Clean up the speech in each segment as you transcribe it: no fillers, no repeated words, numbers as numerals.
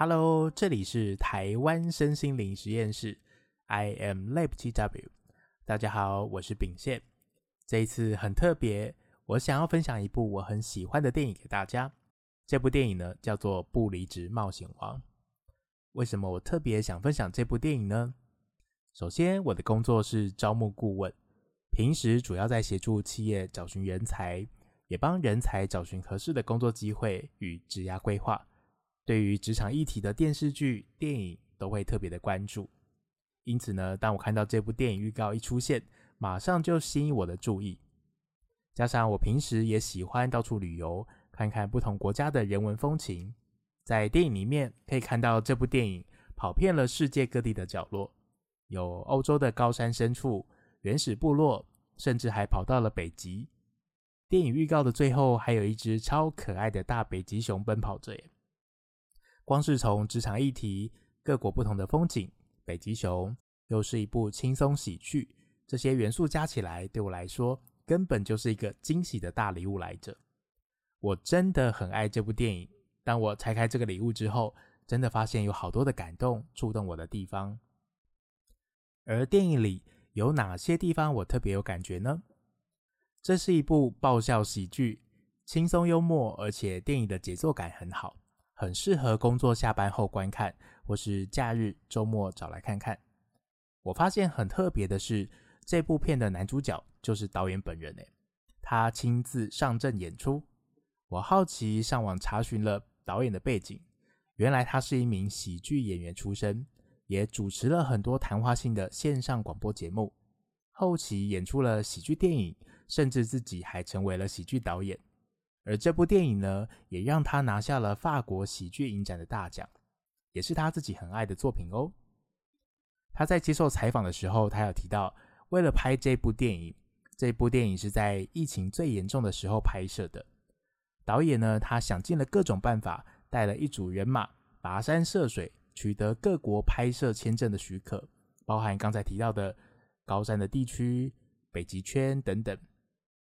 Hello， 这里是台湾身心灵实验室 I am LabTW。 大家好，我是秉宪。这一次很特别，我想要分享一部我很喜欢的电影给大家。这部电影呢叫做《不离职冒险王》。为什么我特别想分享这部电影呢？首先，我的工作是招募顾问，平时主要在协助企业找寻人才，也帮人才找寻合适的工作机会与职业规划。对于职场议题的电视剧、电影都会特别的关注，因此呢，当我看到这部电影预告一出现，马上就吸引我的注意。加上我平时也喜欢到处旅游，看看不同国家的人文风情。在电影里面可以看到，这部电影跑遍了世界各地的角落，有欧洲的高山深处、原始部落，甚至还跑到了北极。电影预告的最后还有一只超可爱的大北极熊奔跑着耶。光是从职场议题、各国不同的风景、北极熊，又是一部轻松喜剧，这些元素加起来，对我来说根本就是一个惊喜的大礼物来着。我真的很爱这部电影，当我拆开这个礼物之后，真的发现有好多的感动触动我的地方。而电影里有哪些地方我特别有感觉呢？这是一部爆笑喜剧，轻松幽默，而且电影的节奏感很好，很适合工作下班后观看，或是假日周末找来看看。我发现很特别的是，这部片的男主角就是导演本人耶，他亲自上阵演出。我好奇上网查询了导演的背景，原来他是一名喜剧演员出身，也主持了很多谈话性的线上广播节目，后期演出了喜剧电影，甚至自己还成为了喜剧导演。而这部电影呢，也让他拿下了法国喜剧影展的大奖，也是他自己很爱的作品哦。他在接受采访的时候，他有提到，为了拍这部电影，这部电影是在疫情最严重的时候拍摄的。导演呢，他想尽了各种办法，带了一组人马，跋山涉水，取得各国拍摄签证的许可，包含刚才提到的高山的地区、北极圈等等。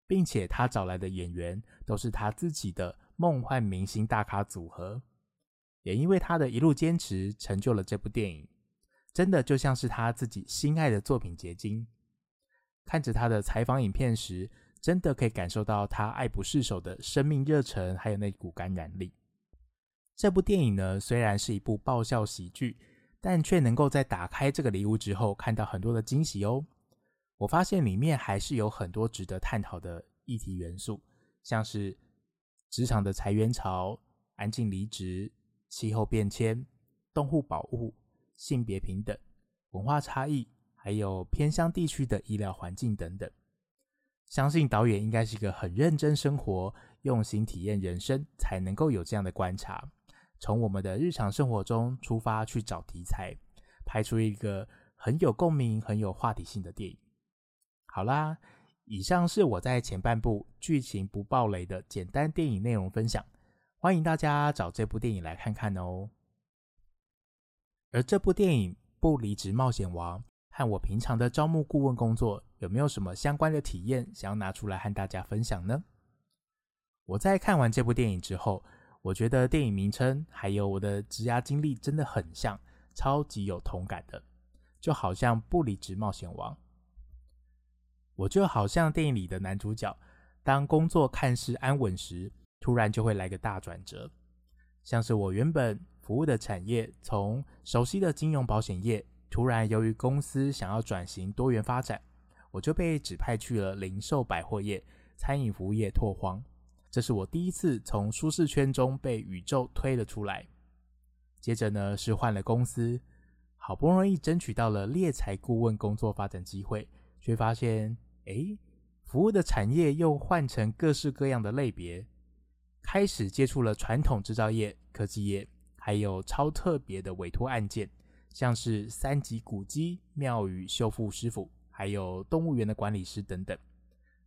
并且他找来的演员都是他自己的梦幻明星大咖组合，也因为他的一路坚持，成就了这部电影，真的就像是他自己心爱的作品结晶。看着他的采访影片时，真的可以感受到他爱不释手的生命热忱，还有那股感染力。这部电影呢，虽然是一部爆笑喜剧，但却能够在打开这个礼物之后，看到很多的惊喜哦。我发现里面还是有很多值得探讨的议题元素，像是职场的裁员潮、安静离职、气候变迁、动物保护、性别平等、文化差异，还有偏乡地区的医疗环境等等。相信导演应该是一个很认真生活、用心体验人生，才能够有这样的观察，从我们的日常生活中出发去找题材，拍出一个很有共鸣、很有话题性的电影。好啦，以上是我在前半部剧情不爆雷的简单电影内容分享，欢迎大家找这部电影来看看哦。而这部电影《不离职冒险王》和我平常的招募顾问工作有没有什么相关的体验想要拿出来和大家分享呢？我在看完这部电影之后，我觉得电影名称还有我的职涯经历真的很像，超级有同感的，就好像《不离职冒险王》。我就好像电影里的男主角，当工作看似安稳时，突然就会来个大转折。像是我原本服务的产业，从熟悉的金融保险业，突然由于公司想要转型多元发展，我就被指派去了零售百货业、餐饮服务业拓荒。这是我第一次从舒适圈中被宇宙推了出来。接着呢，是换了公司，好不容易争取到了猎才顾问工作发展机会，却发现服务的产业又换成各式各样的类别，开始接触了传统制造业、科技业，还有超特别的委托案件，像是三级古迹、庙宇修复师傅，还有动物园的管理师等等。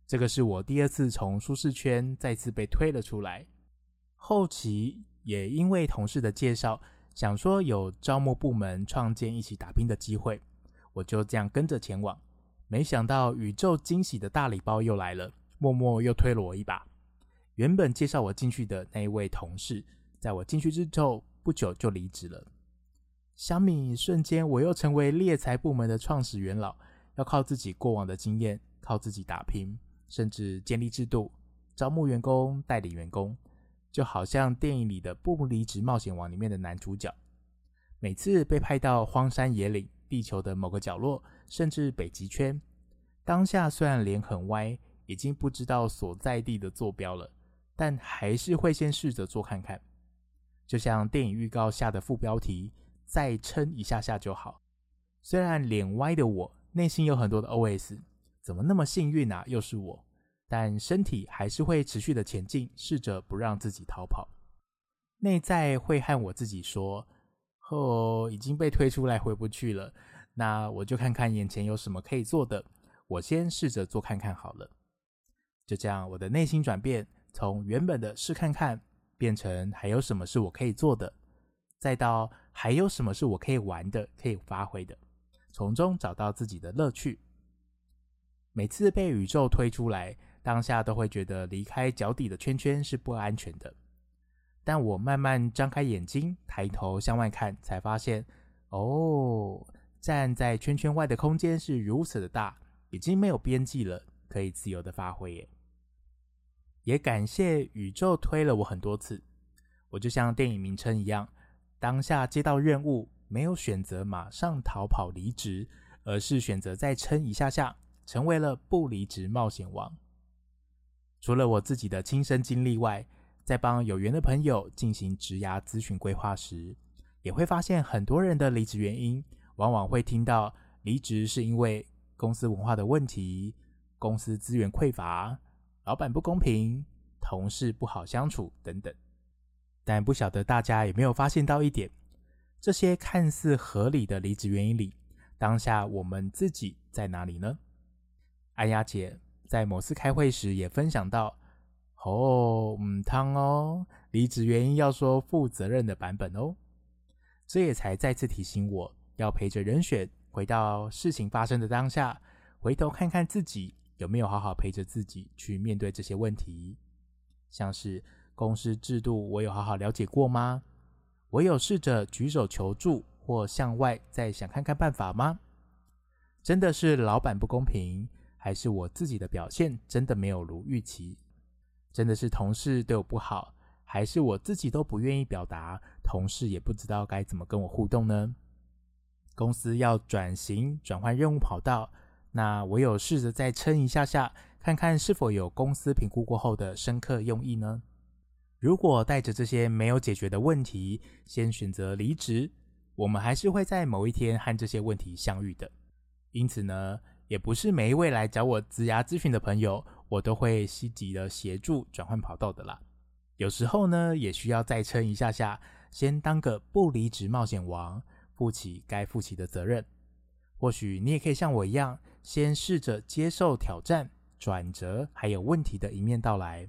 这个是我第二次从舒适圈再次被推了出来。后期也因为同事的介绍，想说有招募部门创建一起打拼的机会，我就这样跟着前往。没想到宇宙惊喜的大礼包又来了，默默又推了我一把。原本介绍我进去的那一位同事，在我进去之后不久就离职了。相比瞬间我又成为猎才部门的创始元老，要靠自己过往的经验，靠自己打拼，甚至建立制度，招募员工，代理员工，就好像电影里的《不离职冒险王》里面的男主角，每次被派到荒山野岭，地球的某个角落，甚至北极圈，当下虽然脸很歪，已经不知道所在地的坐标了，但还是会先试着做看看。就像电影预告下的副标题，再撑一下下就好。虽然脸歪的我，内心有很多的 OS， 怎么那么幸运啊，又是我，但身体还是会持续的前进，试着不让自己逃跑。内在会和我自己说，哦，已经被推出来回不去了，那我就看看眼前有什么可以做的，我先试着做看看好了。就这样，我的内心转变，从原本的试看看，变成还有什么是我可以做的，再到还有什么是我可以玩的，可以发挥的，从中找到自己的乐趣。每次被宇宙推出来，当下都会觉得离开脚底的圈圈是不安全的，但我慢慢张开眼睛，抬头向外看，才发现，哦，站在圈圈外的空间是如此的大，已经没有边际了，可以自由的发挥耶。也感谢宇宙推了我很多次，我就像电影名称一样，当下接到任务，没有选择马上逃跑离职，而是选择再撑一下下，成为了不离职冒险王。除了我自己的亲身经历外，在帮有缘的朋友进行职涯咨询规划时，也会发现很多人的离职原因，往往会听到离职是因为公司文化的问题、公司资源匮乏、老板不公平、同事不好相处等等。但不晓得大家有没有发现到一点，这些看似合理的离职原因里，当下我们自己在哪里呢？安雅姐在某次开会时也分享到，哦，唔通哦，离职原因要说负责任的版本哦。这也才再次提醒我，要陪着人选回到事情发生的当下，回头看看自己有没有好好陪着自己去面对这些问题。像是公司制度，我有好好了解过吗？我有试着举手求助或向外再想看看办法吗？真的是老板不公平，还是我自己的表现真的没有如预期？真的是同事对我不好，还是我自己都不愿意表达，同事也不知道该怎么跟我互动呢？公司要转型，转换任务跑道，那我有试着再撑一下下，看看是否有公司评估过后的深刻用意呢？如果带着这些没有解决的问题，先选择离职，我们还是会在某一天和这些问题相遇的。因此呢，也不是每一位来找我职涯咨询的朋友，我都会积极的协助转换跑道的啦。有时候呢，也需要再撑一下下，先当个不离职冒险王，负起该负起的责任。或许你也可以像我一样，先试着接受挑战、转折还有问题的一面到来，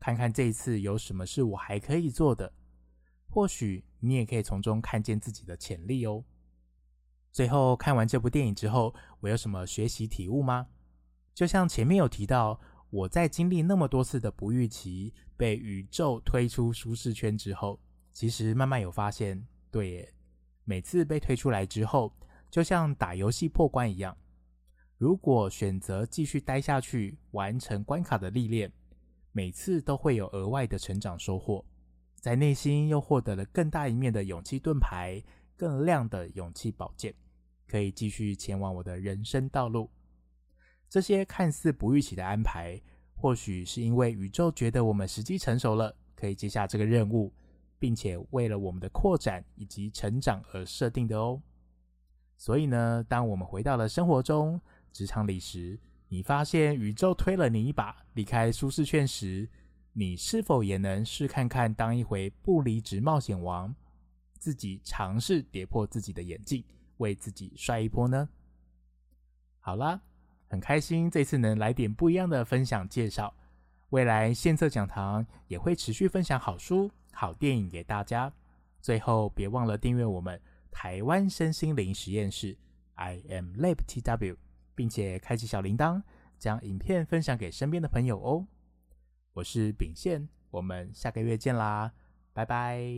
看看这一次有什么是我还可以做的。或许你也可以从中看见自己的潜力哦。最后，看完这部电影之后，我有什么学习体悟吗？就像前面有提到，我在经历那么多次的不预期，被宇宙推出舒适圈之后，其实慢慢有发现，对耶，每次被推出来之后，就像打游戏破关一样，如果选择继续待下去，完成关卡的历练，每次都会有额外的成长收获，在内心又获得了更大一面的勇气盾牌，更亮的勇气宝剑，可以继续前往我的人生道路。这些看似不预期的安排，或许是因为宇宙觉得我们时机成熟了，可以接下这个任务，并且为了我们的扩展以及成长而设定的哦。所以呢，当我们回到了生活中、职场里时，你发现宇宙推了你一把，离开舒适圈时，你是否也能试看看当一回不离职冒险王，自己尝试跌破自己的眼镜，为自己摔一波呢？好啦，很开心这次能来点不一样的分享介绍，未来献策讲堂也会持续分享好书、好电影给大家。最后别忘了订阅我们台湾身心灵实验室 I am LabTW， 并且开启小铃铛，将影片分享给身边的朋友哦。我是秉宪，我们下个月见啦，拜拜。